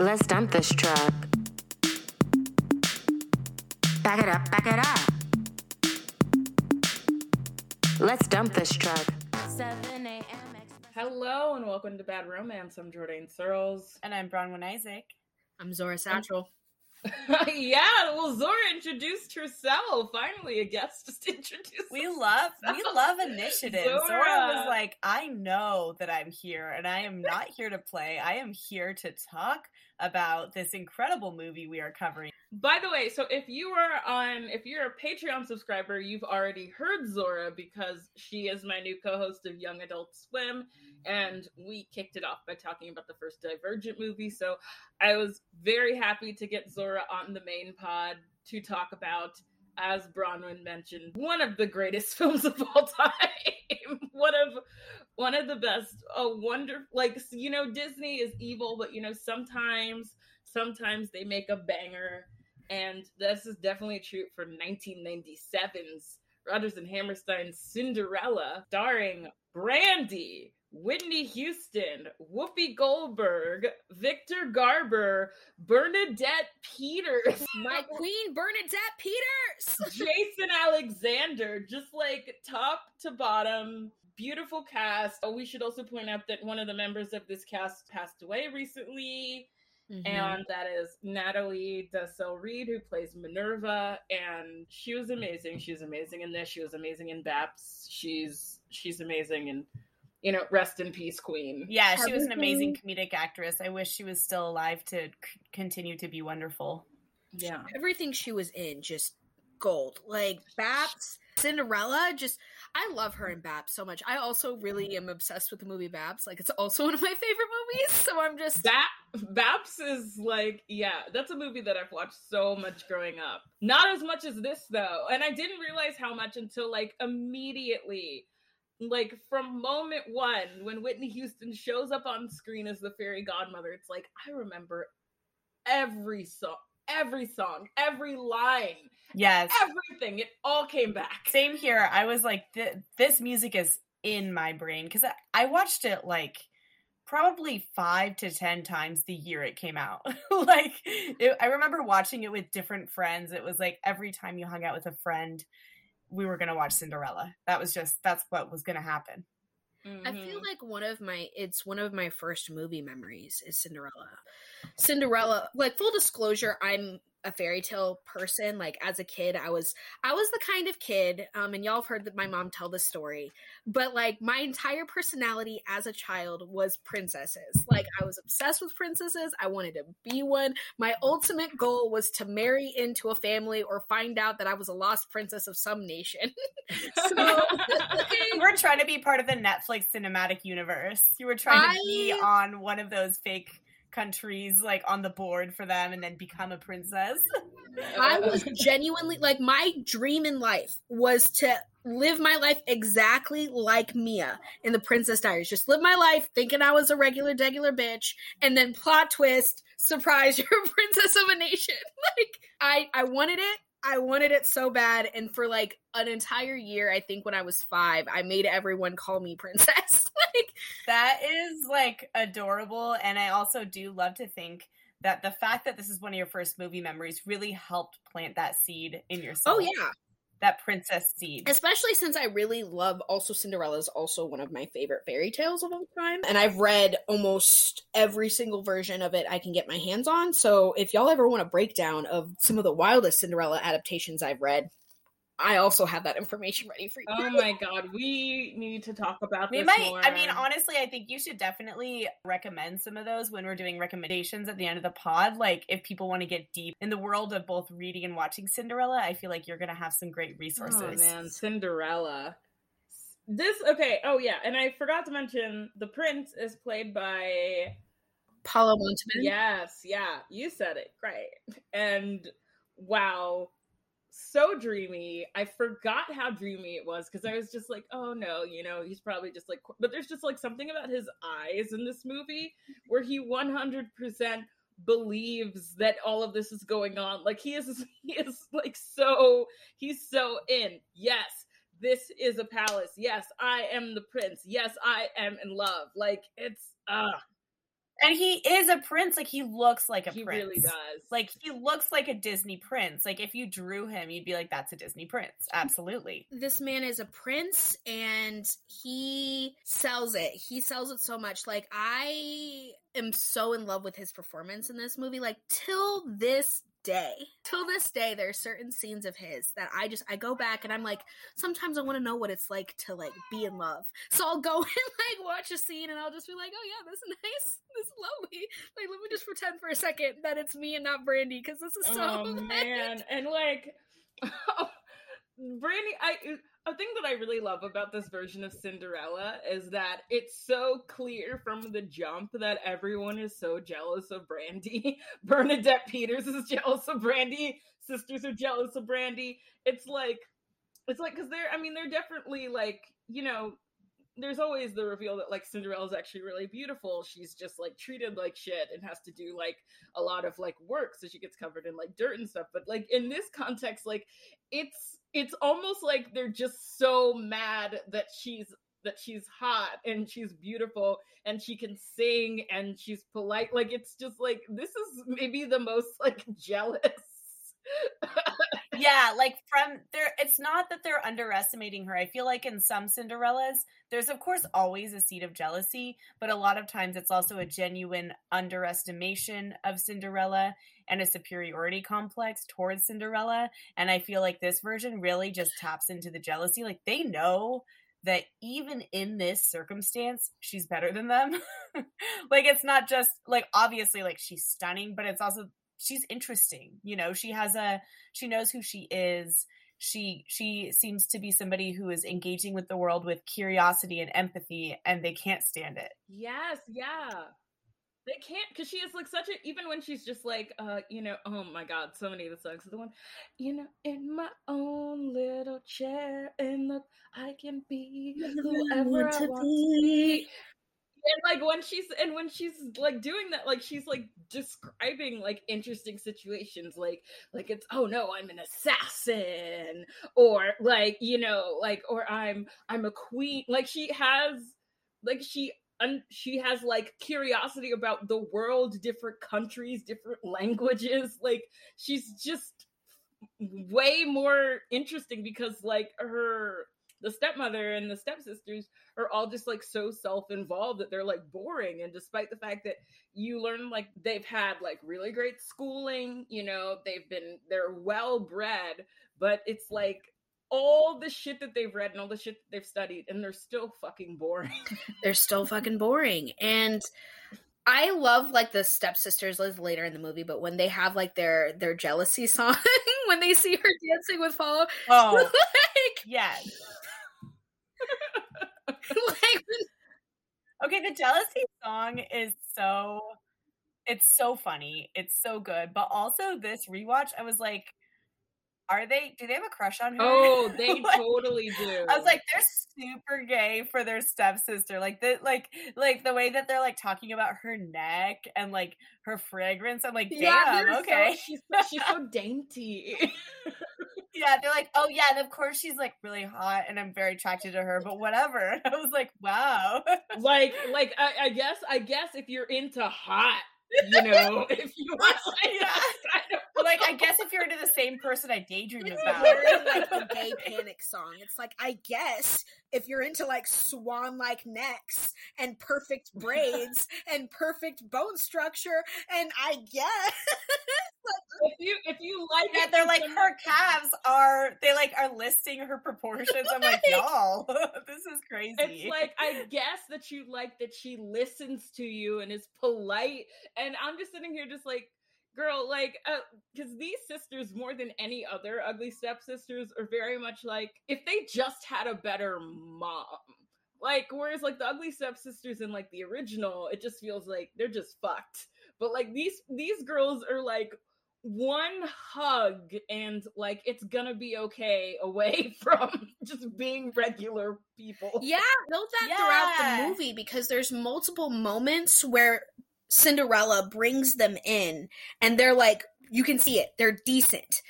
Let's dump this truck. Back it up, back it up. Let's dump this truck. 7 a.m. Hello and welcome to Bad Romance. I'm Jordan Searles. And I'm Bronwyn Isaac. I'm Zora Satchel. Well, Zora introduced herself. Finally, a guest just introduced herself. We love initiative. Zora was like, I know that I'm here, and I am not here to play. I am here to talk about this incredible movie we are covering. By the way, so if you're a Patreon subscriber, you've already heard Zora because she is my new co-host of Young Adult Swim, and we kicked it off by talking about the first Divergent movie. So I was very happy to get Zora on the main pod to talk about, as Bronwyn mentioned, one of the greatest films of all time. One of the best. A wonderful, Disney is evil, but sometimes they make a banger, and this is definitely true for 1997's Rodgers and Hammerstein's Cinderella, starring Brandy, Whitney Houston, Whoopi Goldberg, Victor Garber, Bernadette Peters. My queen, Bernadette Peters! Jason Alexander, just top to bottom. Beautiful cast. Oh, we should also point out that one of the members of this cast passed away recently. Mm-hmm. And that is Natalie Desselle Reed, who plays Minerva, and she was amazing. She's amazing in this. She was amazing in BAPS. She's amazing in, rest in peace, Queen. Yeah, she was an amazing comedic actress. I wish she was still alive to continue to be wonderful. Yeah, everything she was in, just gold. BAPS, Cinderella, I love her in BAPS so much. I also really am obsessed with the movie BAPS. It's also one of my favorite movies. So I'm just... BAPS is that's a movie that I've watched so much growing up. Not as much as this, though. And I didn't realize how much until immediately. From moment one, when Whitney Houston shows up on screen as the fairy godmother, it's I remember every song, every line. Yes. Everything. It all came back. Same here. I was this music is in my brain because I watched it probably 5 to 10 times the year it came out. I remember watching it with different friends. It was every time you hung out with a friend, we were going to watch Cinderella. That's what was going to happen. Mm-hmm. I feel it's one of my first movie memories is Cinderella. Cinderella, full disclosure, I'm a fairy tale person. As a kid, I was the kind of kid, and y'all have heard that my mom tell this story, but my entire personality as a child was princesses. I was obsessed with princesses. I wanted to be one. My ultimate goal was to marry into a family or find out that I was a lost princess of some nation. So we're trying to be part of the Netflix cinematic universe. You were trying to be on one of those fake countries on the board for them and then become a princess. I was genuinely my dream in life was to live my life exactly like Mia in the Princess Diaries. Just live my life thinking I was a regular bitch, and then plot twist, surprise, you're a princess of a nation. I wanted it so bad, and for an entire year, I think when I was 5, I made everyone call me princess. That is adorable, and I also do love to think that the fact that this is one of your first movie memories really helped plant that seed in yourself. Oh yeah, that princess seed. Especially since I really love also Cinderella is also one of my favorite fairy tales of all time, and I've read almost every single version of it I can get my hands on. So if y'all ever want a breakdown of some of the wildest Cinderella adaptations I've read, I also have that information ready for you. Oh my God, we need to talk about this more. Honestly, I think you should definitely recommend some of those when we're doing recommendations at the end of the pod. If people want to get deep in the world of both reading and watching Cinderella, I feel you're going to have some great resources. Oh man, Cinderella. And I forgot to mention, the prince is played by... Paula Wundtman. Yes, yeah, you said it, right. And wow... so dreamy. I forgot how dreamy it was because I was just oh no, he's probably just but there's just something about his eyes in this movie where he 100% believes that all of this is going on. He's so in. Yes, this is a palace. Yes, I am the prince. Yes, I am in love. It's And he is a prince. Like, he looks like a prince. He really does. Like, he looks like a Disney prince. Like, if you drew him, you'd be like, that's a Disney prince. Absolutely. This man is a prince, and he sells it. He sells it so much. Like, I am so in love with his performance in this movie. Like, till this day there are certain scenes of his that I go back and I'm like, sometimes I want to know what it's like to like be in love, so I'll go and like watch a scene and I'll just be like, oh yeah, that's nice, that's lovely, like let me just pretend for a second that it's me and not Brandy, because this is so man. And like Brandy, a thing that I really love about this version of Cinderella is that it's so clear from the jump that everyone is so jealous of Brandy. Bernadette Peters is jealous of Brandy. Sisters are jealous of Brandy. It's like, because they're definitely like, you know, there's always the reveal that like Cinderella's actually really beautiful. She's just like treated like shit and has to do like a lot of like work, so she gets covered in like dirt and stuff. But like in this context, like it's almost like they're just so mad that she's hot and she's beautiful and she can sing and she's polite. Like it's just like, this is maybe the most like jealous. Yeah, like from there, it's not that they're underestimating her. I feel like in some Cinderellas, there's of course always a seed of jealousy, but a lot of times it's also a genuine underestimation of Cinderella and a superiority complex towards Cinderella. And I feel like this version really just taps into the jealousy. Like they know that even in this circumstance, she's better than them. Like it's not just like, obviously like she's stunning, but it's also she's interesting, you know, she knows who she is. She seems to be somebody who is engaging with the world with curiosity and empathy, and they can't stand it. Yes. Yeah. They can't, because she is like such a, even when she's just like, you know, oh my God, so many of the songs. The one, you know, in my own little chair, and look, I can be whoever I want to be. And like when she's like doing that, like she's like describing like interesting situations, like it's, oh no, I'm an assassin, or like, you know, like, or I'm a queen. Like she has like curiosity about the world, different countries, different languages. Like she's just way more interesting because like the stepmother and the stepsisters are all just like so self-involved that they're like boring. And despite the fact that you learn like they've had like really great schooling, you know, they're well-bred, but it's like all the shit that they've read and all the shit that they've studied, and they're still fucking boring. They're still fucking boring. And I love like the stepsisters later in the movie, but when they have like their jealousy song, when they see her dancing with Paolo, oh, like, yes. Like, okay, the jealousy song is so, it's so funny, it's so good, but also this rewatch I was like, do they have a crush on her? Oh, they like, totally do. I was like, they're super gay for their stepsister. Like the like the way that they're like talking about her neck and like her fragrance. I'm like, damn, yeah, okay. So, she's so dainty. Yeah, they're like, oh yeah, and of course she's like really hot and I'm very attracted to her, but whatever. I was like, wow. Like I guess if you're into hot, you know, if you want, yeah. Like, I guess if you're into the same person I daydream about. It's like the gay panic song. It's like, I guess if you're into like swan-like necks and perfect braids and perfect bone structure, and I guess like, if you like, yeah, it, they're like, her calves are, they like are listing her proportions. I'm like, y'all, this is crazy. It's like, I guess that you like that she listens to you and is polite, and I'm just sitting here just like, girl, like, because these sisters, more than any other ugly stepsisters, are very much like, if they just had a better mom. Like, whereas, like, the ugly stepsisters in, like, the original, it just feels like they're just fucked. But, like, these girls are, like, one hug and, like, it's gonna be okay away from just being regular people. Yeah, build that throughout the movie, because there's multiple moments where Cinderella brings them in and they're like, you can see it, they're decent,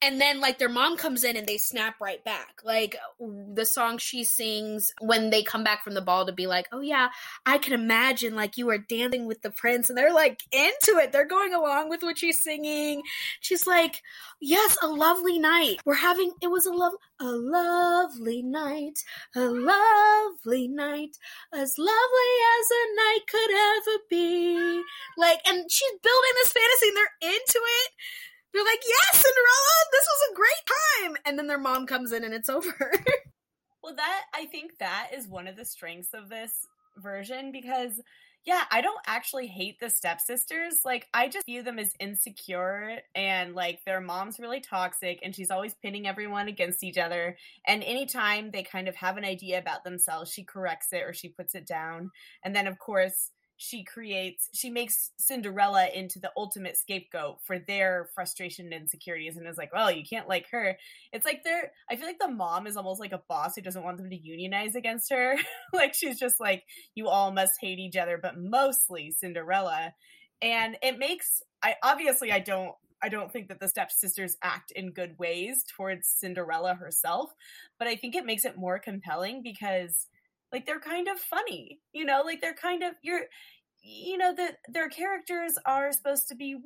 And then, like, their mom comes in and they snap right back. Like, the song she sings when they come back from the ball to be like, oh, yeah, I can imagine, like, you are dancing with the prince. And they're, like, into it. They're going along with what she's singing. She's like, yes, a lovely night. We're having, it was a lovely night, as lovely as a night could ever be. Like, and she's building this fantasy and they're into it. They're like, yes, Cinderella, this was a great time. And then their mom comes in and it's over. Well, I think that is one of the strengths of this version because, yeah, I don't actually hate the stepsisters. Like, I just view them as insecure and, like, their mom's really toxic and she's always pitting everyone against each other. And anytime they kind of have an idea about themselves, she corrects it or she puts it down. And then, of course, she makes Cinderella into the ultimate scapegoat for their frustration and insecurities and is like, well, you can't like her. It's like I feel like the mom is almost like a boss who doesn't want them to unionize against her. Like, she's just like, you all must hate each other, but mostly Cinderella. And it makes, I don't think that the stepsisters act in good ways towards Cinderella herself, but I think it makes it more compelling because, like, they're kind of funny, you know, like they're kind of, their characters are supposed to be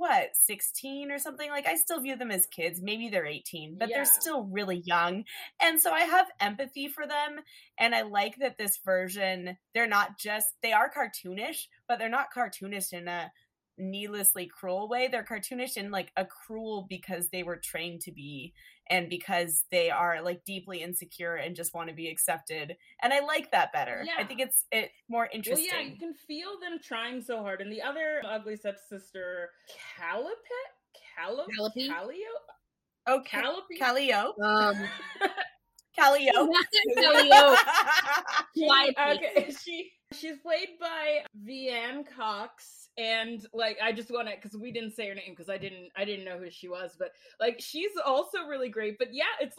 16 or something. Like, I still view them as kids. Maybe they're 18, but they're still really young. And so I have empathy for them. And I like that this version, they are cartoonish, but they're not cartoonish in a needlessly cruel way. They're cartoonish in, like, a cruel because they were trained to be and because they are, like, deeply insecure and just want to be accepted. And I like that better. Yeah. I think it's more interesting. Well, yeah, you can feel them trying so hard. And the other ugly stepsister, Calliope. She's played by V.M. Cox, and, like, I just want to, because we didn't say her name because I didn't know who she was, but, like, she's also really great. But yeah, it's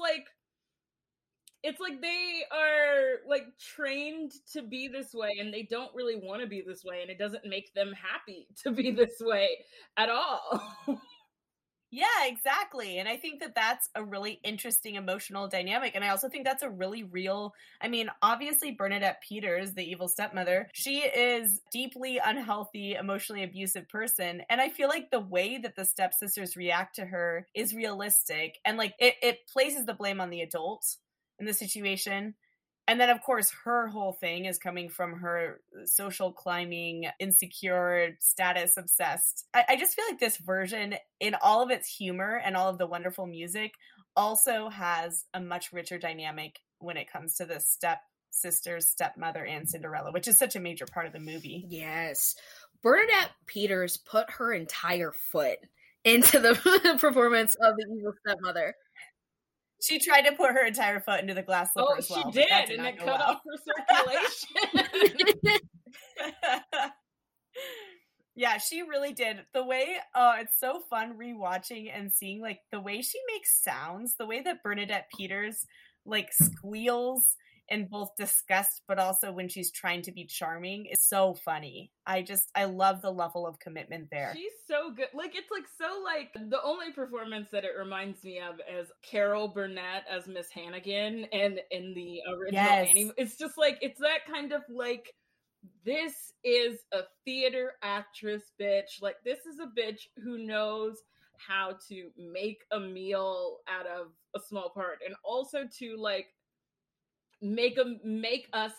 like they are, like, trained to be this way and they don't really want to be this way, and it doesn't make them happy to be this way at all. Yeah, exactly. And I think that that's a really interesting emotional dynamic. And I also think that's a really real, I mean, obviously Bernadette Peters, the evil stepmother, she is deeply unhealthy, emotionally abusive person. And I feel like the way that the stepsisters react to her is realistic. And, like, it places the blame on the adult in the situation. And then, of course, her whole thing is coming from her social climbing, insecure, status obsessed. I just feel like this version, in all of its humor and all of the wonderful music, also has a much richer dynamic when it comes to the stepsisters, stepmother, and Cinderella, which is such a major part of the movie. Yes. Bernadette Peters put her entire foot into the performance of the evil stepmother. She tried to put her entire foot into the glass slipper as well. Oh, she did, and it cut off her circulation. Yeah, she really did. The way, it's so fun rewatching and seeing, like, the way she makes sounds, the way that Bernadette Peters, like, squeals in both disgust, but also when she's trying to be charming, is so funny. I love the level of commitment there. She's so good. Like, it's, like, so, like, the only performance that it reminds me of is Carol Burnett as Miss Hannigan and in the original Annie. It's just, like, it's that kind of, like, this is a theater actress bitch. Like, this is a bitch who knows how to make a meal out of a small part, and also to, like, make us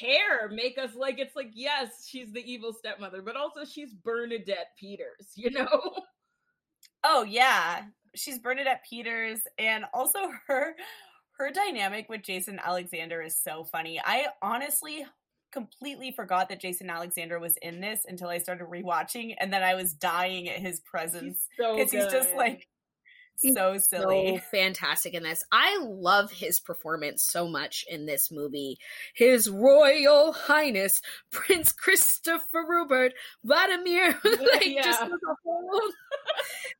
care, make us, like, it's like, yes, she's the evil stepmother, but also she's Bernadette Peters, you know? Oh yeah, she's Bernadette Peters. And also her dynamic with Jason Alexander is so funny. I honestly completely forgot that Jason Alexander was in this until I started rewatching, and then I was dying at his presence because he's just, like, so silly. So fantastic in this. I love his performance so much in this movie. His Royal Highness Prince Christopher Rupert Vladimir. Just like a whole...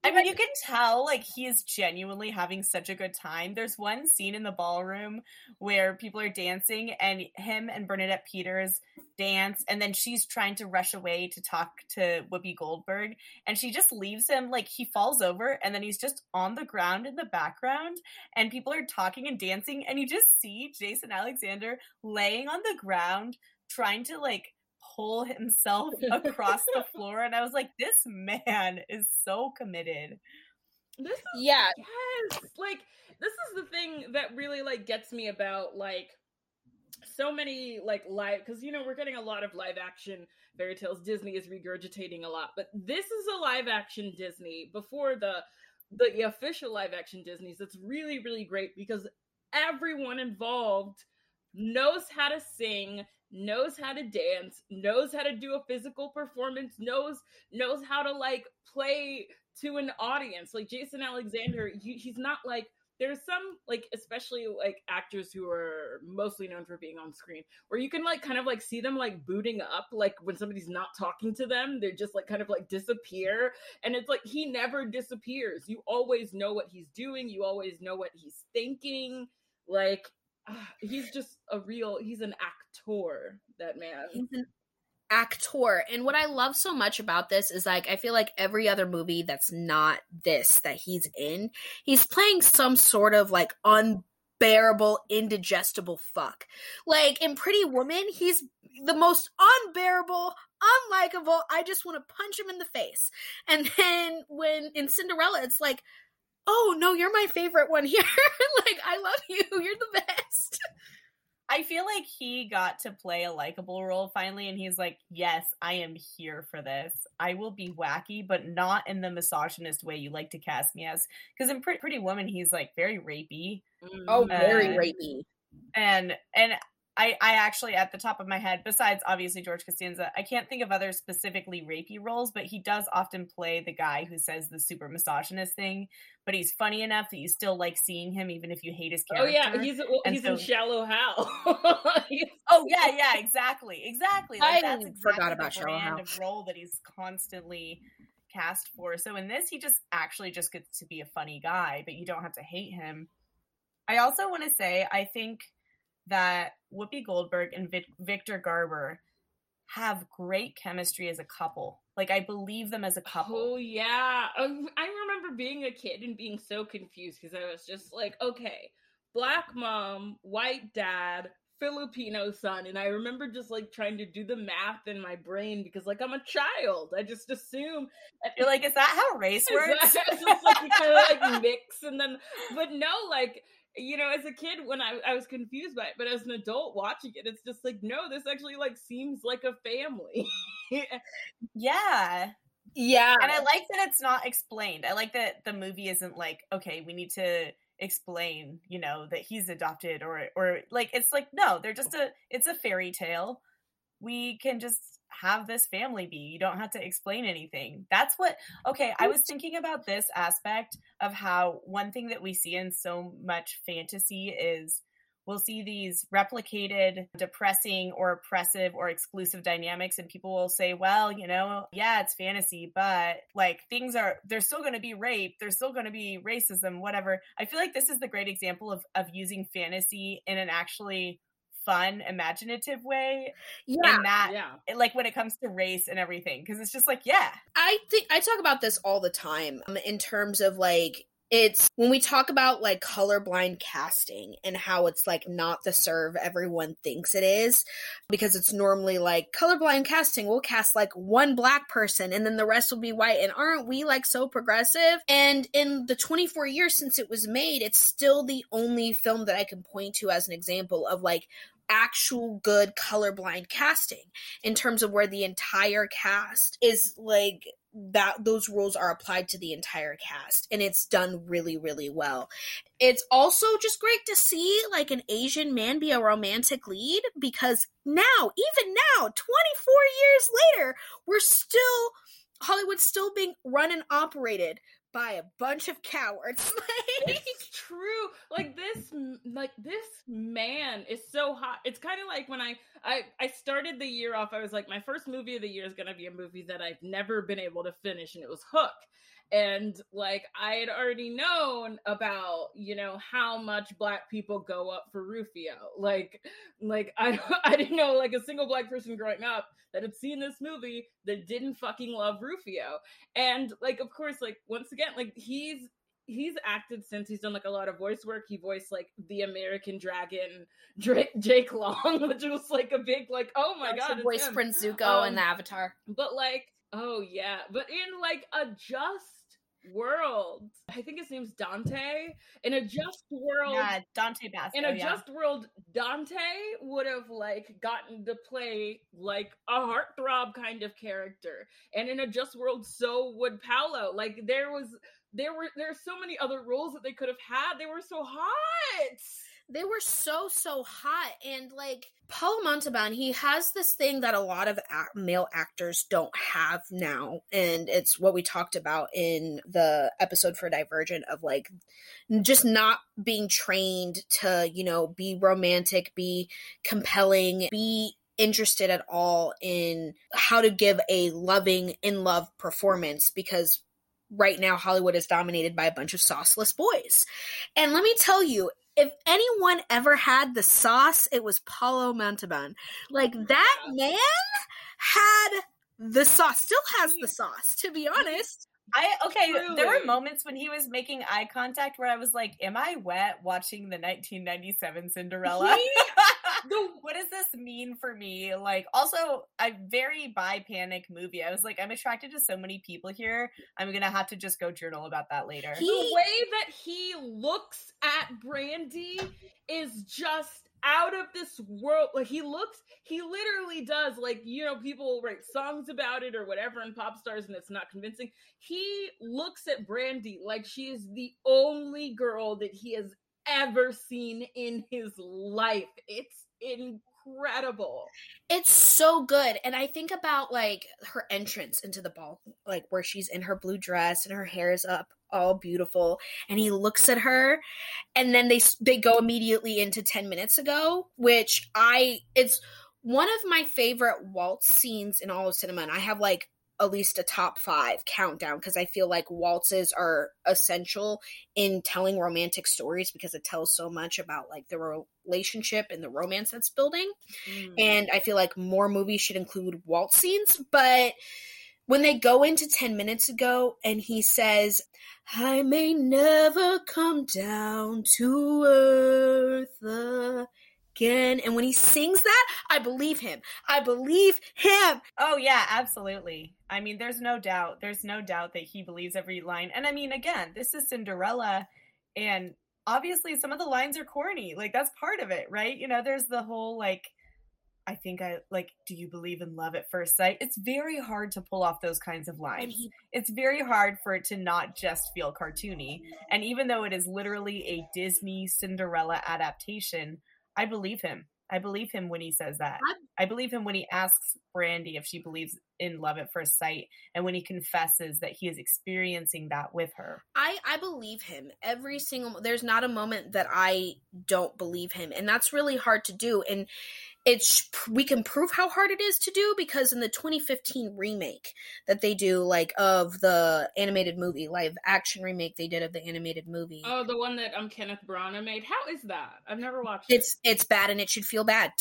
I mean, you can tell, like, he is genuinely having such a good time. There's one scene in the ballroom where people are dancing and him and Bernadette Peters dance, and then she's trying to rush away to talk to Whoopi Goldberg, and she just leaves him, like, he falls over, and then he's just on on the ground in the background and people are talking and dancing, and you just see Jason Alexander laying on the ground trying to like pull himself across the floor. And I was like, this man is so committed. This is, yeah. Yes. Like, this is the thing that really like gets me about like so many like live, because you know we're getting a lot of live action fairy tales. Disney is regurgitating a lot, but this is a live action Disney before the official live action Disney's. That's really, really great because everyone involved knows how to sing, knows how to dance, knows how to do a physical performance, knows how to like play to an audience. Like Jason Alexander, he's not like, there's some like, especially like actors who are mostly known for being on screen, where you can like kind of like see them like booting up, like when somebody's not talking to them, they're just like kind of like disappear. And it's like, he never disappears. You always know what he's doing. You always know what he's thinking. Like he's just he's an actor, that man. He's an actor. And what I love so much about this is like, I feel like every other movie that's not this that he's in, he's playing some sort of like unbearable, indigestible fuck. Like in Pretty Woman, he's the most unbearable, unlikable, I just want to punch him in the face. And then when in Cinderella, it's like, oh no, you're my favorite one here. Like, I love you. You're the best. I feel like he got to play a likable role finally, and he's like, yes, I am here for this. I will be wacky, but not in the misogynist way you like to cast me as. Because in Pretty Woman, he's like very rapey. Oh, very rapey. And I actually, at the top of my head, besides obviously George Costanza, I can't think of other specifically rapey roles, but he does often play the guy who says the super misogynist thing, but he's funny enough that you still like seeing him even if you hate his character. Oh yeah, he's in Shallow Hal. Oh yeah, exactly. Like, that's exactly forgot about the brand of role that he's constantly cast for. So in this, he just actually just gets to be a funny guy, but you don't have to hate him. I also want to say, I think that Whoopi Goldberg and Victor Garber have great chemistry as a couple. Like, I believe them as a couple. Oh, yeah. I remember being a kid and being so confused because I was just like, okay, black mom, white dad, Filipino son. And I remember just like trying to do the math in my brain because like I'm a child. I just assume. You're like, is that how race works? It's just like you kind of like mix and then, but no, like, you know, as a kid, when I was confused by it, but as an adult watching it, it's just like, no, this actually like seems like a family. Yeah. Yeah. And I like that it's not explained. I like that the movie isn't like, okay, we need to explain, you know, that he's adopted or like, it's like, no, they're just it's a fairy tale. We can just have this family be. You don't have to explain anything. I was thinking about this aspect of how one thing that we see in so much fantasy is we'll see these replicated, depressing or oppressive or exclusive dynamics, and people will say, well, you know, yeah, it's fantasy, but like there's still going to be rape, there's still going to be racism, whatever. I feel like this is the great example of using fantasy in an actually fun, imaginative way. Yeah. And that, yeah. Like when it comes to race and everything, because it's just like, yeah. I think I talk about this all the time in terms of like, it's when we talk about like colorblind casting and how it's like not the serve everyone thinks it is, because it's normally like colorblind casting will cast like one black person and then the rest will be white. And aren't we like so progressive? And in the 24 years since it was made, it's still the only film that I can point to as an example of like actual good colorblind casting in terms of where the entire cast is like that those rules are applied to the entire cast, and it's done really, really well. It's also just great to see like an Asian man be a romantic lead, because even now 24 years later, Hollywood's still being run and operated by a bunch of cowards. It's true. Like this man is so hot. It's kind of like when I started the year off, I was like, my first movie of the year is going to be a movie that I've never been able to finish, and it was Hook. And like, I had already known about, you know, how much black people go up for Rufio. Like I didn't know like a single black person growing up that had seen this movie that didn't fucking love Rufio. And like, of course, like once again, like he's he's acted since. He's done like a lot of voice work. He voiced like the American Dragon, Jake Long, which was like a big like, oh my god, voiced Prince Zuko in the Avatar. But like, oh yeah, but in like a just world, I think his name's Dante. In a just world, yeah, Dante Basco. In a just world, Dante would have like gotten to play like a heartthrob kind of character, and in a just world, so would Paolo. Like there were so many other roles that they could have had. They were so hot. They were so hot. And like Paolo Montalban, he has this thing that a lot of male actors don't have now, and it's what we talked about in the episode for Divergent of like just not being trained to, you know, be romantic, be compelling, be interested at all in how to give a loving, in love performance, because right now Hollywood is dominated by a bunch of sauceless boys. And let me tell you, if anyone ever had the sauce, it was Paolo Montalban. Like, that man had the sauce, still has the sauce, to be honest. There were moments when he was making eye contact where I was like, am I wet watching the 1997 Cinderella? What does this mean for me? Like, also, a very bi-panic movie. I was like, I'm attracted to so many people here. I'm going to have to just go journal about that later. The way that he looks at Brandy is just out of this world. Like, he literally does, like, you know, people write songs about it or whatever in pop stars and it's not convincing. He looks at Brandy like she is the only girl that he has ever seen in his life. It's incredible. It's so good. And I think about like her entrance into the ball, like where she's in her blue dress and her hair is up all beautiful, and he looks at her, and then they go immediately into 10 minutes ago, which it's one of my favorite waltz scenes in all of cinema, and I have like at least a top 5 countdown, because I feel like waltzes are essential in telling romantic stories because it tells so much about like the relationship and the romance that's building. And I feel like more movies should include waltz scenes. But when they go into 10 minutes ago and he says, I may never come down to earth again. And when he sings that, I believe him. I believe him. Oh, yeah, absolutely. I mean, there's no doubt. There's no doubt that he believes every line. And I mean, again, this is Cinderella, and obviously some of the lines are corny. Like, that's part of it, right? You know, there's the whole, like, I think I, like, do you believe in love at first sight? It's very hard to pull off those kinds of lines. It's very hard for it to not just feel cartoony. And even though it is literally a Disney Cinderella adaptation, I believe him. I believe him when he says that. I believe him when he asks Brandy if she believes in love at first sight, and when he confesses that he is experiencing that with her. I believe him. There's not a moment that I don't believe him, and that's really hard to do. And we can prove how hard it is to do, because in the 2015 remake that they do, like, of the animated movie, live action remake they did of the animated movie. Oh, the one that Kenneth Branagh made. How is that? I've never watched it. It's bad, and it should feel bad.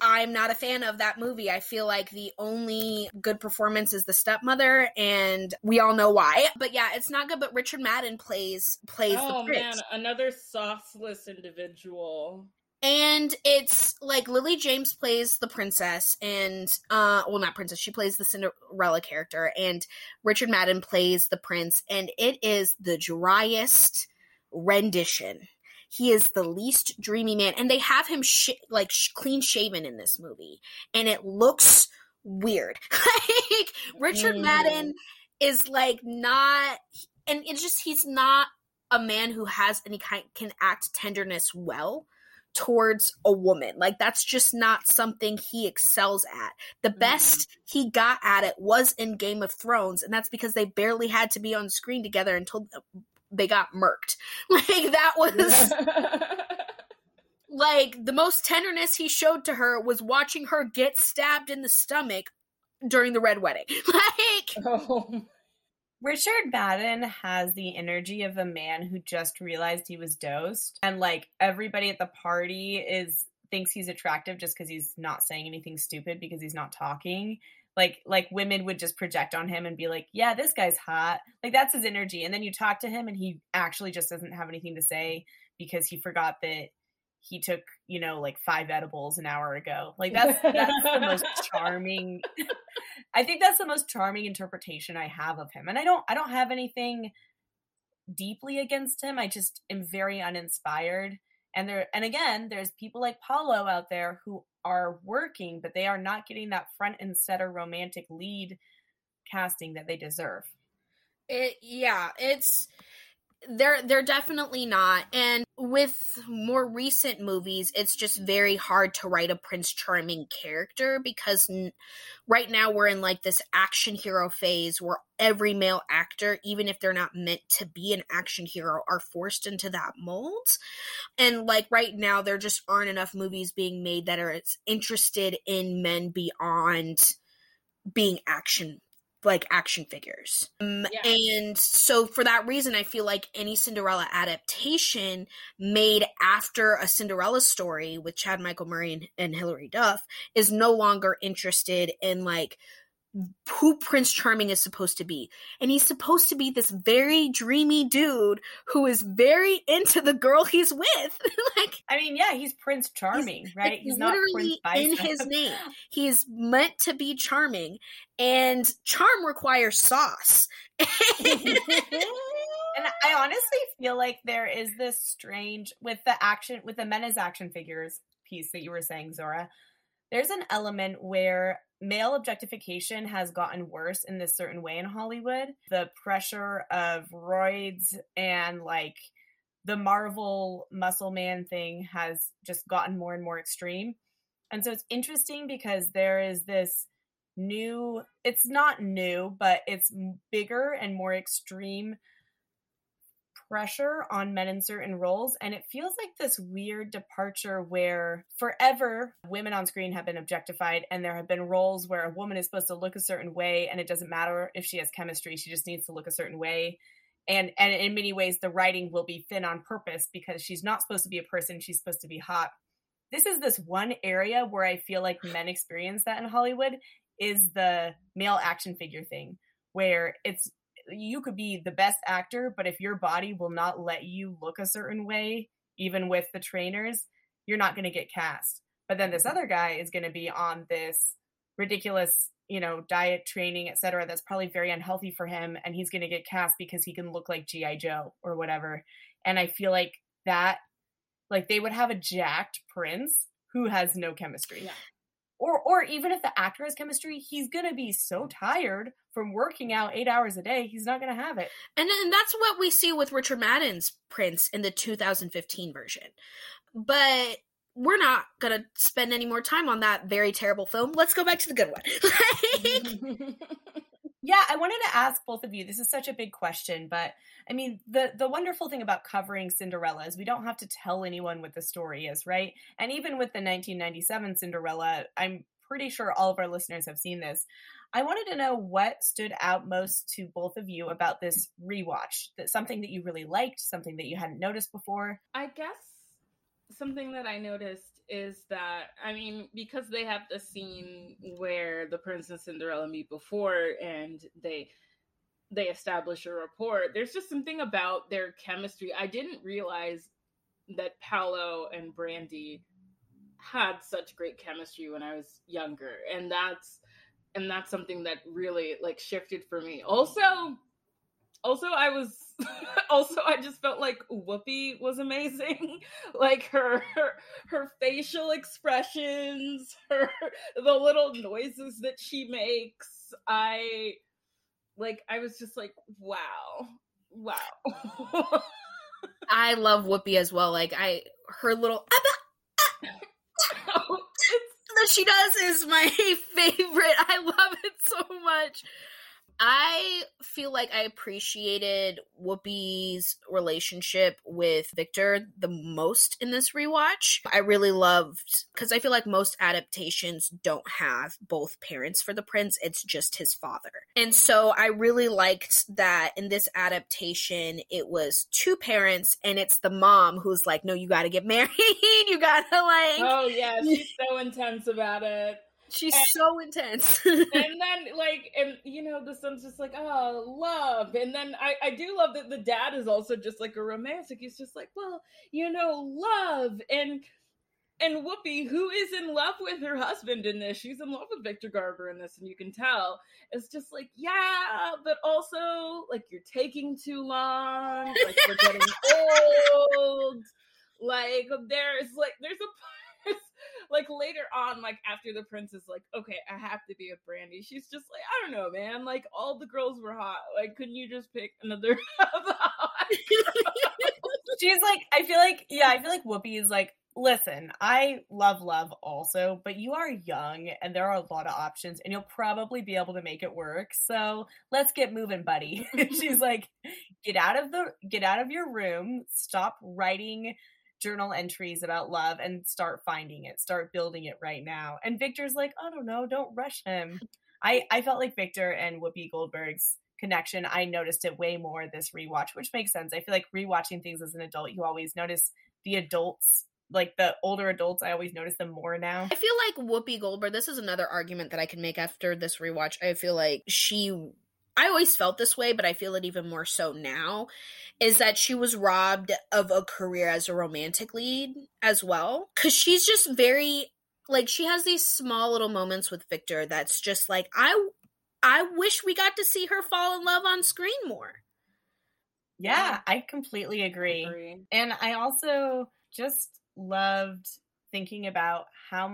I'm not a fan of that movie. I feel like the only good performance is the stepmother, and we all know why. But yeah, it's not good. But Richard Madden plays the prince. Oh man, another sauceless individual. And it's like Lily James plays the princess, and not princess, she plays the Cinderella character, and Richard Madden plays the prince, and it is the driest rendition. He is the least dreamy man, and they have him clean shaven in this movie, and it looks weird. Like, Richard Madden is like not, and it's just, he's not a man who has any kind, can act tenderness well towards a woman. Like, that's just not something he excels at. The best he got at it was in Game of Thrones, and that's because they barely had to be on screen together until they got murked. Like, that was like the most tenderness he showed to her was watching her get stabbed in the stomach during the Red Wedding. Like, Richard Madden has the energy of a man who just realized he was dosed, and like everybody at the party thinks he's attractive just because he's not saying anything stupid, because he's not talking. Like women would just project on him and be like, yeah, this guy's hot. Like, that's his energy. And then you talk to him and he actually just doesn't have anything to say because he forgot that he took, you know, like 5 edibles an hour ago. Like, that's the most charming. I think that's the most charming interpretation I have of him. And I don't have anything deeply against him. I just am very uninspired. And again, there's people like Paolo out there who are working, but they are not getting that front and center romantic lead casting that they deserve. They're definitely not. And with more recent movies, it's just very hard to write a Prince Charming character because right now we're in like this action hero phase where every male actor, even if they're not meant to be an action hero, are forced into that mold. And like right now, there just aren't enough movies being made that are interested in men beyond being action figures. Yeah. And so for that reason, I feel like any Cinderella adaptation made after A Cinderella Story with Chad Michael Murray and Hilary Duff is no longer interested in like who Prince Charming is supposed to be. And he's supposed to be this very dreamy dude who is very into the girl he's with. Like, I mean, yeah, he's Prince Charming, right? He's not Prince Bicep. In his name. He's meant to be charming, and charm requires sauce. And I honestly feel like there is this strange with the men as action figures piece that you were saying, Zora. There's an element where male objectification has gotten worse in this certain way in Hollywood. The pressure of roids and like the Marvel muscle man thing has just gotten more and more extreme. And so it's interesting because there is this new, it's not new, but it's bigger and more extreme pressure on men in certain roles. And it feels like this weird departure where forever women on screen have been objectified, and there have been roles where a woman is supposed to look a certain way, and it doesn't matter if she has chemistry, she just needs to look a certain way. And in many ways, the writing will be thin on purpose because she's not supposed to be a person, she's supposed to be hot. This is this one area where I feel like men experience that in Hollywood is the male action figure thing, where it's you could be the best actor, but if your body will not let you look a certain way, even with the trainers, you're not going to get cast. But then this other guy is going to be on this ridiculous, you know, diet training, et cetera, that's probably very unhealthy for him. And he's going to get cast because he can look like G.I. Joe or whatever. And I feel like that, like they would have a jacked prince who has no chemistry. Yeah. Or even if the actor has chemistry, he's going to be so tired from working out 8 hours a day, he's not going to have it. And that's what we see with Richard Madden's Prince in the 2015 version. But we're not going to spend any more time on that very terrible film. Let's go back to the good one. Yeah, I wanted to ask both of you, this is such a big question, but I mean, the wonderful thing about covering Cinderella is we don't have to tell anyone what the story is, right? And even with the 1997 Cinderella, I'm pretty sure all of our listeners have seen this. I wanted to know what stood out most to both of you about this rewatch, that something that you really liked, something that you hadn't noticed before. I guess something that I noticed is that, I mean, because they have the scene where the Prince and Cinderella meet before and they establish a rapport, there's just something about their chemistry. I didn't realize that Paolo and Brandy had such great chemistry when I was younger. And that's something that really like shifted for me. I just felt like Whoopi was amazing. Like her facial expressions, the little noises that she makes. I was just like, wow. I love Whoopi as well. Like her little that she does is my favorite. I love it so much. I feel like I appreciated Whoopi's relationship with Victor the most in this rewatch. I really loved, because I feel like most adaptations don't have both parents for the prince. It's just his father. And so I really liked that in this adaptation, it was two parents, and it's the mom who's like, no, you got to get married. You got to like... Oh, yeah. She's so intense about it. She's so intense. And then, like, and you know, the son's just like, oh, love. And then I do love that the dad is also just like a romantic. He's just like, well, you know, love. And Whoopi, who is in love with her husband in this, she's in love with Victor Garber in this, and you can tell. It's just like, yeah, but also, like, you're taking too long. Like, we're getting old. Like, there's a like later on, like after the prince is like, okay, I have to be with Brandy. She's just like, I don't know, man. Like all the girls were hot. Like, couldn't you just pick another of the hot girls? She's like, I feel like Whoopi is like, listen, I love also, but you are young and there are a lot of options and you'll probably be able to make it work. So let's get moving, buddy. She's like, get out of your room. Stop writing journal entries about love and start building it right now. And Victor's like, I don't know, don't rush him. I felt like Victor and Whoopi Goldberg's connection, I noticed it way more this rewatch, which makes sense. I feel like rewatching things as an adult, you always notice the adults, like the older adults, I always notice them more now. I feel like Whoopi Goldberg, this is another argument that I can make after this rewatch. I feel like I always felt this way, but I feel it even more so now, is that she was robbed of a career as a romantic lead as well. Because she's just very, like, she has these small little moments with Victor that's just like, I wish we got to see her fall in love on screen more. Yeah, I completely agree. And I also just loved thinking about how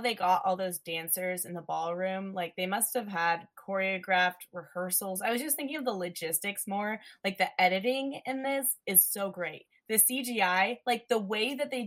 they got all those dancers in the ballroom. Like, they must have had choreographed rehearsals. I was just thinking of the logistics more. Like, the editing in this is so great. The CGI, like, the way that they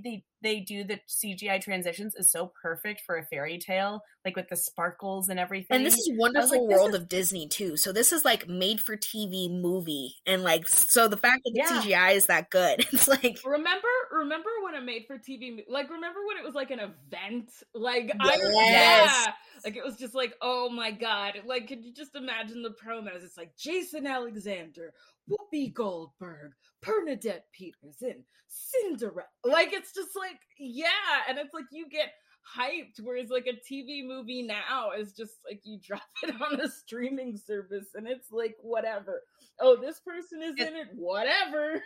do the CGI transitions is so perfect for a fairy tale, like, with the sparkles and everything. And this is Wonderful World of Disney, too. So this is, like, made-for-TV movie. And, like, so the fact that the CGI is that good, it's, like... Remember when a made-for-TV... Like, remember when it was, like, an event? Like, Like, it was just like, oh, my God. Like, could you just imagine the promos? It's like, Jason Alexander, Whoopi Goldberg, Bernadette Peters in Cinderella. Like, it's just like, yeah. And it's like, you get hyped, whereas like a TV movie now is just like, you drop it on a streaming service and it's like, whatever. Oh, this person is in it. Whatever.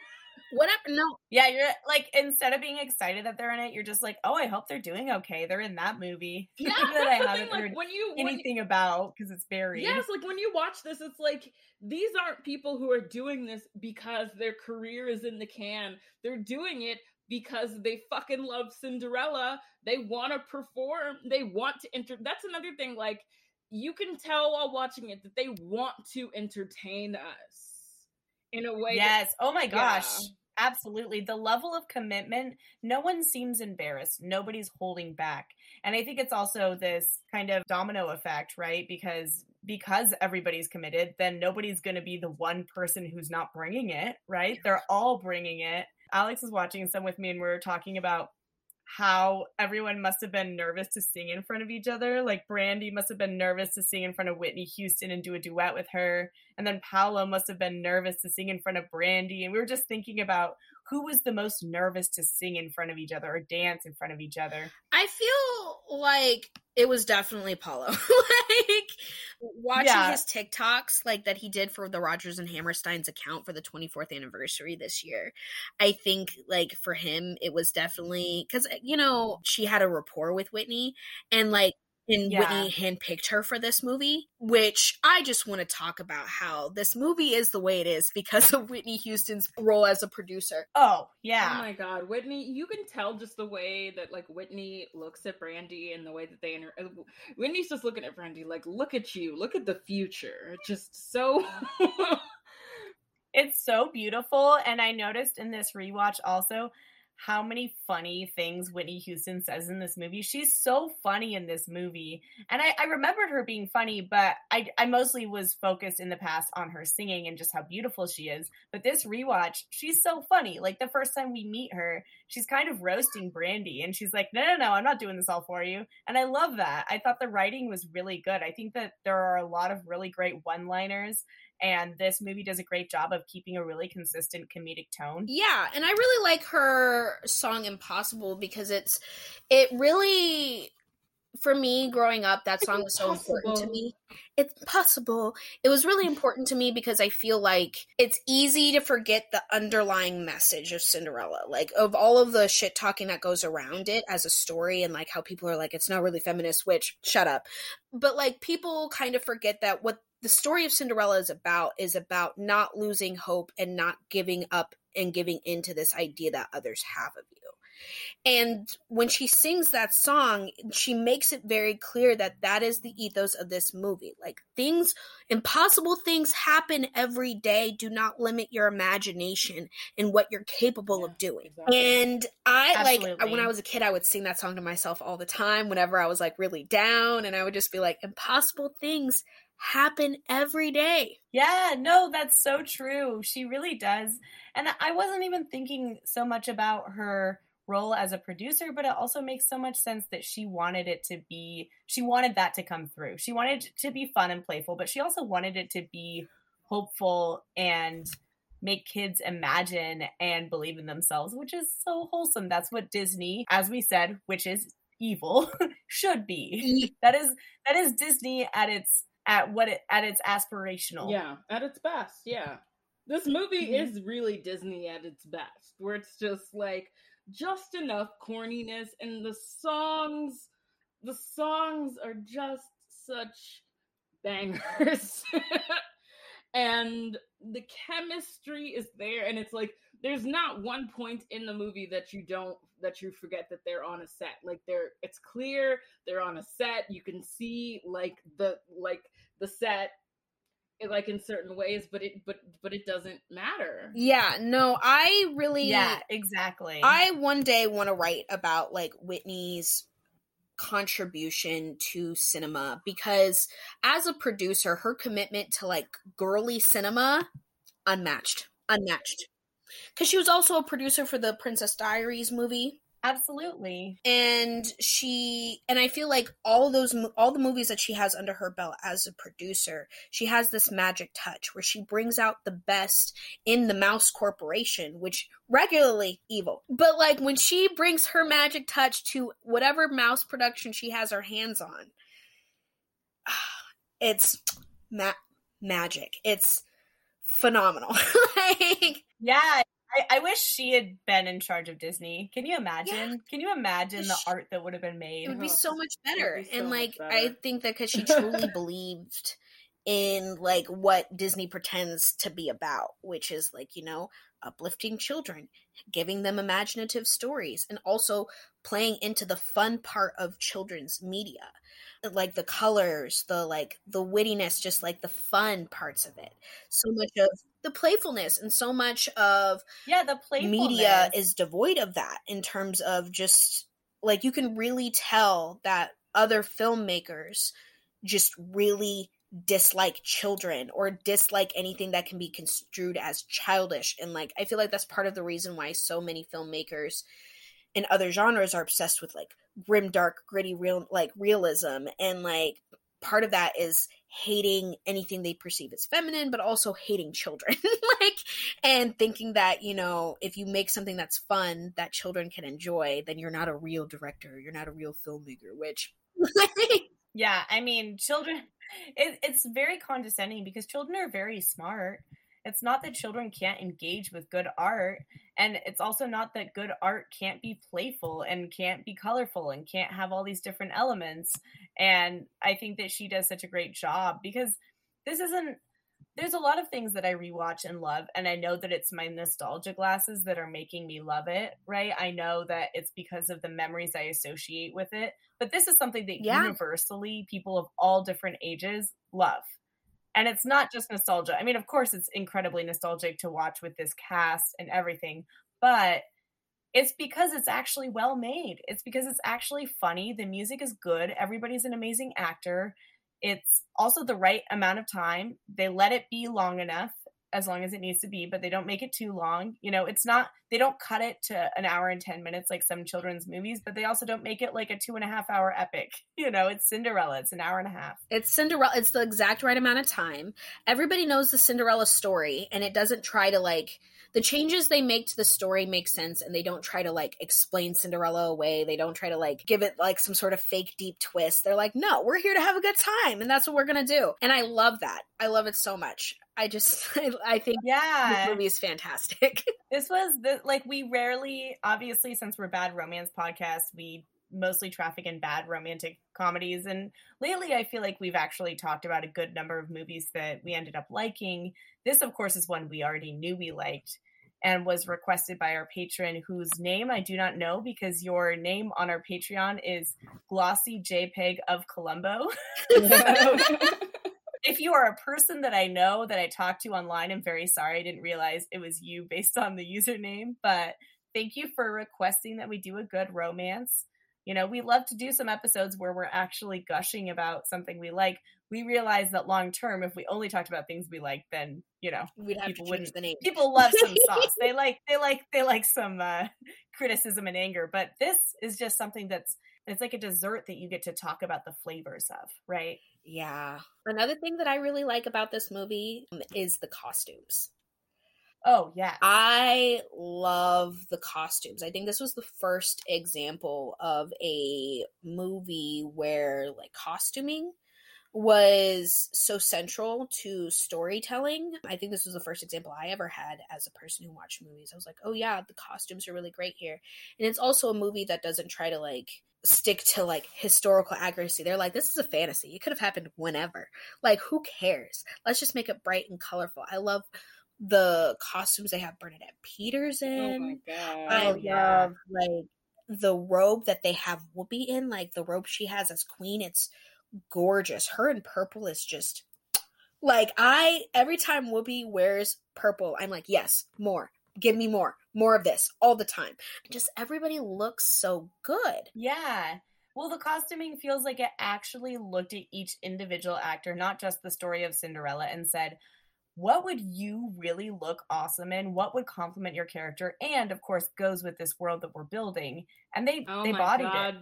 No. Yeah, you're like, instead of being excited that they're in it, you're just like, oh, I hope they're doing okay. They're in that movie. Yeah, that I haven't heard anything about because it's buried. Yes, like when you watch this, it's like, these aren't people who are doing this because their career is in the can. They're doing it because they fucking love Cinderella. They want to perform. They want to that's another thing. Like, you can tell while watching it that they want to entertain us. In a way. Yes. Oh my gosh. Yeah. Absolutely. The level of commitment, no one seems embarrassed. Nobody's holding back. And I think it's also this kind of domino effect, right? Because everybody's committed, then nobody's going to be the one person who's not bringing it, right? They're all bringing it. Alex is watching some with me and we were talking about how everyone must have been nervous to sing in front of each other. Like, Brandy must have been nervous to sing in front of Whitney Houston and do a duet with her. And then Paolo must have been nervous to sing in front of Brandy. And we were just thinking about who was the most nervous to sing in front of each other or dance in front of each other. I feel like it was definitely Paolo. Like, watching his TikToks, like, that he did for the Rodgers and Hammerstein's account for the 24th anniversary this year. I think, like, for him, it was definitely, because, you know, she had a rapport with Whitney, and, like, Whitney handpicked her for this movie, which I just want to talk about how this movie is the way it is because of Whitney Houston's role as a producer. Oh, yeah. Oh, my God. Whitney, you can tell just the way that, like, Whitney looks at Brandy and the way that they Whitney's just looking at Brandy like, look at you. Look at the future. Just so... It's so beautiful. And I noticed in this rewatch also... how many funny things Whitney Houston says in this movie. She's so funny in this movie. And I remembered her being funny, but I mostly was focused in the past on her singing and just how beautiful she is. But this rewatch, she's so funny. Like, the first time we meet her, she's kind of roasting Brandy. And she's like, no, I'm not doing this all for you. And I love that. I thought the writing was really good. I think that there are a lot of really great one-liners. And this movie does a great job of keeping a really consistent comedic tone. Yeah, and I really like her song Impossible because it really for me growing up, that song was so important to me. It's possible. It was really important to me because I feel like it's easy to forget the underlying message of Cinderella, like of all of the shit talking that goes around it as a story, and like how people are like, it's not really feminist, which shut up. But like people kind of forget that what the story of Cinderella is about not losing hope and not giving up and giving into this idea that others have of you. And when she sings that song, she makes it very clear that that is the ethos of this movie. Like things, impossible things happen every day. Do not limit your imagination and what you're capable of doing. Exactly. And I like, when I was a kid, I would sing that song to myself all the time whenever I was like really down, and I would just be like, impossible things happen every day. Yeah, no, that's so true. She really does. And I wasn't even thinking so much about her role as a producer, but it also makes so much sense that she wanted it to be, she wanted that to come through. She wanted it to be fun and playful, but she also wanted it to be hopeful and make kids imagine and believe in themselves, which is so wholesome. That's what Disney, as we said, which is evil, should be. That is Disney at its aspirational. Yeah, at its best, yeah. This movie is really Disney at its best, where it's just like just enough corniness, and the songs are just such bangers. And the chemistry is there, and it's like there's not one point in the movie that you forget that they're on a set. Like it's clear they're on a set. You can see like the set like in certain ways, but it doesn't matter. Yeah, no, I really exactly. I one day want to write about like Whitney's contribution to cinema, because as a producer, her commitment to like girly cinema, unmatched, because she was also a producer for the Princess Diaries movie. Absolutely. And I feel like all the movies that she has under her belt as a producer, she has this magic touch where she brings out the best in the Mouse Corporation, which regularly evil. But like when she brings her magic touch to whatever mouse production she has her hands on, it's magic. It's phenomenal. Like, yeah. I wish she had been in charge of Disney. Can you imagine? Yeah. Can you imagine the art that would have been made? It would be so much better. So and like, better. I think that because she truly believed in like what Disney pretends to be about, which is like, you know, uplifting children, giving them imaginative stories, and also playing into the fun part of children's media. Like the colors, the like the wittiness, just like the fun parts of it. So much of the playfulness and so much of the media is devoid of that, in terms of just like you can really tell that other filmmakers just really dislike children or dislike anything that can be construed as childish. And like I feel like that's part of the reason why so many filmmakers in other genres are obsessed with like grim, dark, gritty realism, and like part of that is hating anything they perceive as feminine, but also hating children. Like, and thinking that, you know, if you make something that's fun that children can enjoy, then you're not a real director, you're not a real filmmaker, which yeah, I mean, children, it's very condescending because children are very smart. It's not that children can't engage with good art, and it's also not that good art can't be playful and can't be colorful and can't have all these different elements. And I think that she does such a great job, because there's a lot of things that I rewatch and love, and I know that it's my nostalgia glasses that are making me love it, right? I know that it's because of the memories I associate with it, but this is something that universally people of all different ages love. And it's not just nostalgia. I mean, of course, it's incredibly nostalgic to watch with this cast and everything, but it's because it's actually well made. It's because it's actually funny. The music is good. Everybody's an amazing actor. It's also the right amount of time. They let it be long enough. as long as it needs to be, but they don't make it too long. You know, it's not, they don't cut it to an hour and 10 minutes like some children's movies, but they also don't make it like a 2.5 hour epic. You know, it's Cinderella. It's an hour and a half. It's Cinderella. It's the exact right amount of time. Everybody knows the Cinderella story, and it doesn't try to like, the changes they make to the story make sense, and they don't try to like explain Cinderella away. They don't try to like give it like some sort of fake deep twist. They're like, no, we're here to have a good time, and that's what we're going to do. And I love that. I love it so much. I think this movie is fantastic. This was we rarely, obviously, since we're bad romance podcasts, we mostly traffic in bad romantic comedies. And lately, I feel like we've actually talked about a good number of movies that we ended up liking. This, of course, is one we already knew we liked and was requested by our patron, whose name I do not know, because your name on our Patreon is Glossy JPEG of Columbo. If you are a person that I know that I talked to online, I'm very sorry. I didn't realize it was you based on the username, but thank you for requesting that we do a good romance. You know, we love to do some episodes where we're actually gushing about something we like. We realize that long term, if we only talked about things we like, then, you know, we'd have people to change the name. People love some sauce. They like some criticism and anger, but this is just something it's like a dessert that you get to talk about the flavors of, right? Yeah. Another thing that I really like about this movie is the costumes. Oh, yeah. I love the costumes. I think this was the first example of a movie where like costuming was so central to storytelling. I think this was the first example I ever had as a person who watched movies. I was like, oh, yeah, the costumes are really great here. And it's also a movie that doesn't try to like stick to like historical accuracy. They're like, this is a fantasy. It could have happened whenever. Like, who cares? Let's just make it bright and colorful. I love the costumes they have Bernadette Peters in. Oh my god. I love like the robe that they have Whoopi in, like the robe she has as queen. It's gorgeous. Her in purple is just like, every time Whoopi wears purple, I'm like, yes, more. Give me more of this all the time. Just everybody looks so good. Yeah. Well, the costuming feels like it actually looked at each individual actor, not just the story of Cinderella, and said, what would you really look awesome in? What would complement your character? And, of course, goes with this world that we're building. And they bodied it.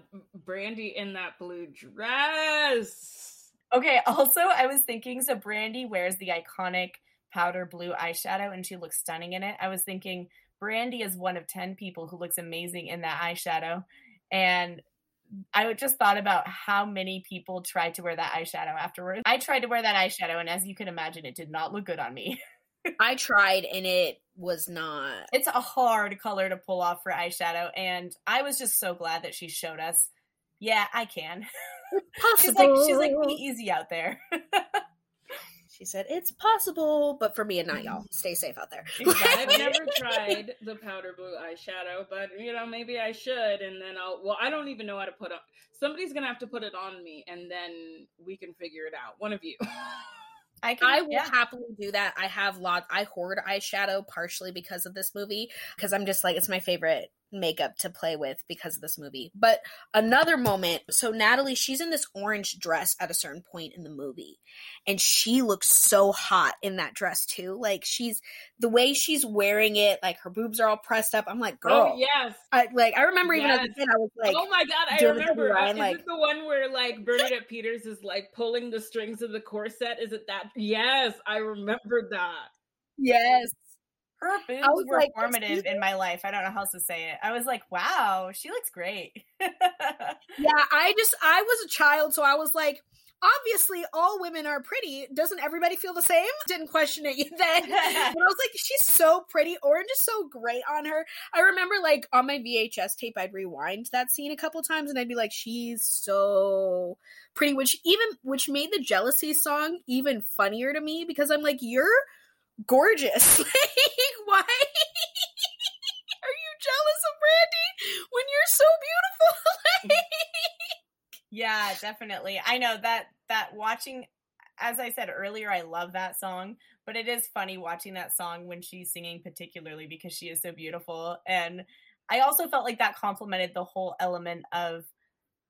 Brandy in that blue dress. Okay, also, I was thinking, so Brandy wears the iconic powder blue eyeshadow, and she looks stunning in it. I was thinking, Brandy is one of 10 people who looks amazing in that eyeshadow. And I just thought about how many people tried to wear that eyeshadow afterwards. I tried to wear that eyeshadow, and as you can imagine, it did not look good on me. I tried, and it was not. It's a hard color to pull off for eyeshadow, and I was just so glad that she showed us, yeah, I can. It's possible. She's like, be easy out there. She said, it's possible, but for me and not y'all. Stay safe out there. Exactly. I've never tried the powder blue eyeshadow, but, you know, maybe I should. And then I don't even know how to put on. Somebody's going to have to put it on me, and then we can figure it out. One of you. I will happily do that. I hoard eyeshadow partially because of this movie, because I'm just like, it's my favorite makeup to play with because of this movie. But another moment, so Natalie, she's in this orange dress at a certain point in the movie, and she looks so hot in that dress too. Like, she's, the way she's wearing it, like her boobs are all pressed up. I'm like, girl. Oh, yes. I remember even as a kid, I was like, oh my god, I remember. Is it the one where like Bernadette Peters is like pulling the strings of the corset? Is it that? Yes, I remember that. Yes. Her boobs were like, formative in my life. I don't know how else to say it. I was like, wow, she looks great. I was a child, so I was like, obviously all women are pretty. Doesn't everybody feel the same? Didn't question it then. But I was like, she's so pretty. Orange is so great on her. I remember like on my VHS tape, I'd rewind that scene a couple times, and I'd be like, she's so pretty, which made the jealousy song even funnier to me, because I'm like, you're gorgeous. Like, why are you jealous of Brandy when you're so beautiful? Yeah, definitely. I know that watching, as I said earlier, I love that song, but it is funny watching that song when she's singing, particularly because she is so beautiful. And I also felt like that complemented the whole element of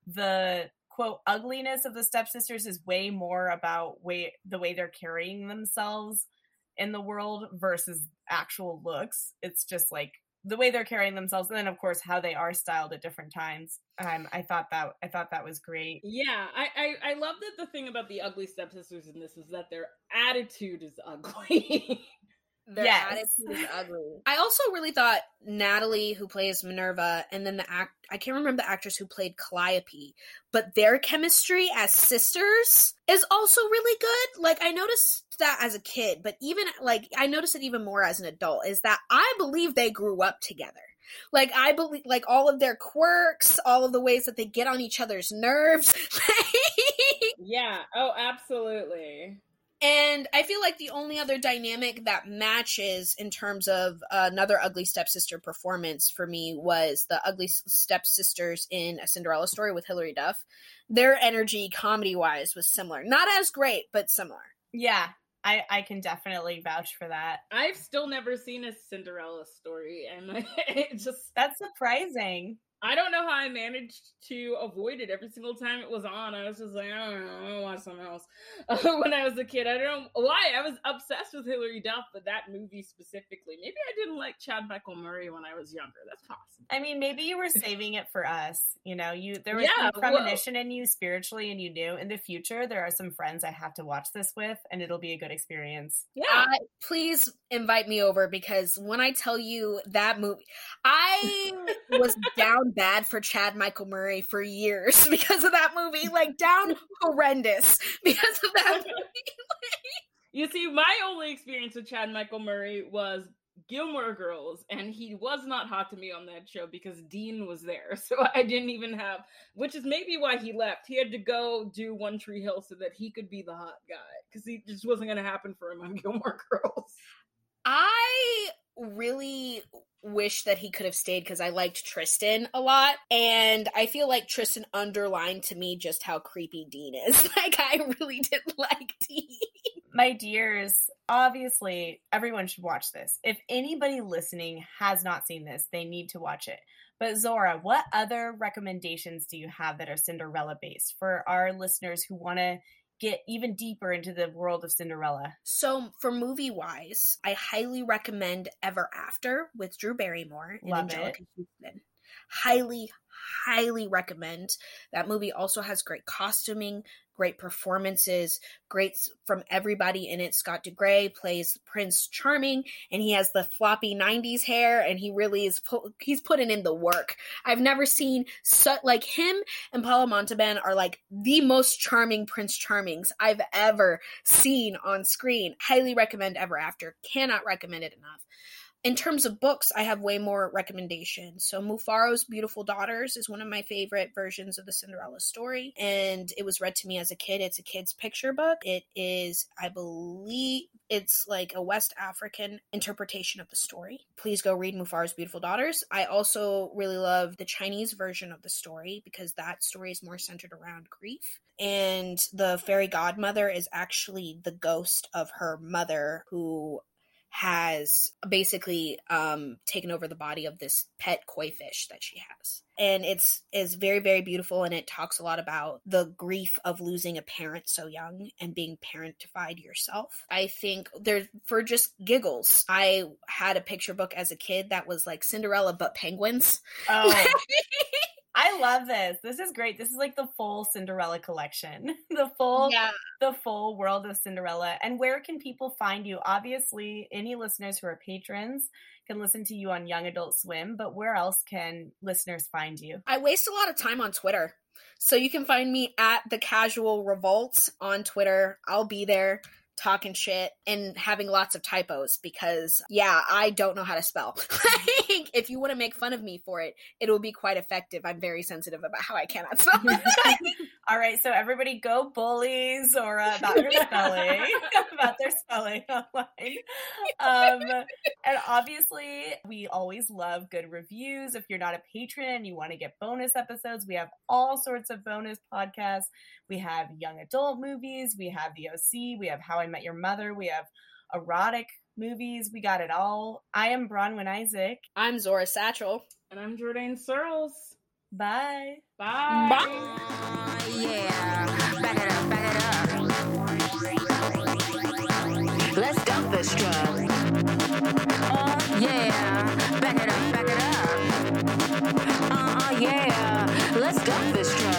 the quote ugliness of the stepsisters is way more about the way they're carrying themselves in the world versus actual looks. It's just like the way they're carrying themselves, and then of course how they are styled at different times. I thought that was great. Yeah, I love that the thing about the ugly stepsisters in this is that their attitude is ugly. Attitude is ugly. I also really thought Natalie, who plays Minerva, and then I can't remember the actress who played Calliope, but their chemistry as sisters is also really good. Like, I noticed that as a kid, but even like I noticed it even more as an adult, is that I believe they grew up together. Like, I believe, like, all of their quirks, all of the ways that they get on each other's nerves. Yeah. Oh, absolutely. And I feel like the only other dynamic that matches in terms of another ugly stepsister performance for me was the ugly stepsisters in A Cinderella Story with Hilary Duff. Their energy, comedy-wise, was similar. Not as great, but similar. Yeah, I can definitely vouch for that. I've still never seen A Cinderella Story, and it just... That's surprising. I don't know how I managed to avoid it every single time it was on. I was just like, I don't know, I'm going to watch something else. When I was a kid, I don't know why. I was obsessed with Hilary Duff, but that movie specifically. Maybe I didn't like Chad Michael Murray when I was younger. That's possible. I mean, maybe you were saving it for us. You know, there was some premonition in you spiritually, and you knew in the future there are some friends I have to watch this with, and it'll be a good experience. Yeah. Please invite me over, because when I tell you that movie, I was down bad for Chad Michael Murray for years because of that movie, like down horrendous because of that movie. You see, my only experience with Chad Michael Murray was Gilmore Girls, and he was not hot to me on that show because Dean was there, so I didn't even have, which is maybe why he left. He had to go do One Tree Hill so that he could be the hot guy, because it just wasn't going to happen for him on Gilmore Girls. I really wish that he could have stayed, because I liked Tristan a lot, and I feel like Tristan underlined to me just how creepy Dean is. Like, I really did like Dean. My dears, obviously everyone should watch this. If anybody listening has not seen this, they need to watch it. But Zora, what other recommendations do you have that are Cinderella based for our listeners who want to get even deeper into the world of Cinderella? So for movie wise, I highly recommend Ever After with Drew Barrymore and Angelica Houston. Highly recommend. That movie also has great costuming, great performances, great from everybody in it. Scott DeGray plays Prince Charming, and he has the floppy 90s hair, and he really is he's putting in the work. I've never seen like him, and Paolo Montalban are like the most charming Prince Charmings I've ever seen on screen. Highly recommend Ever After. Cannot recommend it enough. In terms of books, I have way more recommendations. So Mufaro's Beautiful Daughters is one of my favorite versions of the Cinderella story, and it was read to me as a kid. It's a kid's picture book. It is, I believe, it's like a West African interpretation of the story. Please go read Mufaro's Beautiful Daughters. I also really love the Chinese version of the story, because that story is more centered around grief. And the fairy godmother is actually the ghost of her mother, who has basically taken over the body of this pet koi fish that she has. And it's very, very beautiful, and it talks a lot about the grief of losing a parent so young and being parentified yourself. I think there, for just giggles, I had a picture book as a kid that was like Cinderella but penguins. Oh, I love this. This is great. This is like the full Cinderella collection, the full world of Cinderella. And where can people find you? Obviously, any listeners who are patrons can listen to you on Young Adult Swim, but where else can listeners find you? I waste a lot of time on Twitter. So you can find me at The Casual Revolt on Twitter. I'll be there talking shit and having lots of typos because, I don't know how to spell. Like, if you want to make fun of me for it, it will be quite effective. I'm very sensitive about how I cannot spell. All right, so everybody go bully Zora about her spelling, about their spelling online. And obviously, we always love good reviews. If you're not a patron and you want to get bonus episodes, we have all sorts of bonus podcasts. We have young adult movies. We have The OC. We have How I Met Your Mother. We have erotic movies. We got it all. I am Bronwyn Isaac. I'm Zora Satchel. And I'm Jordan Searles. Bye. Bye. Bye. Yeah. Back it up. Let's dump it. orchestra. Yeah, back it up, back it up. Yeah, let's dump this truck.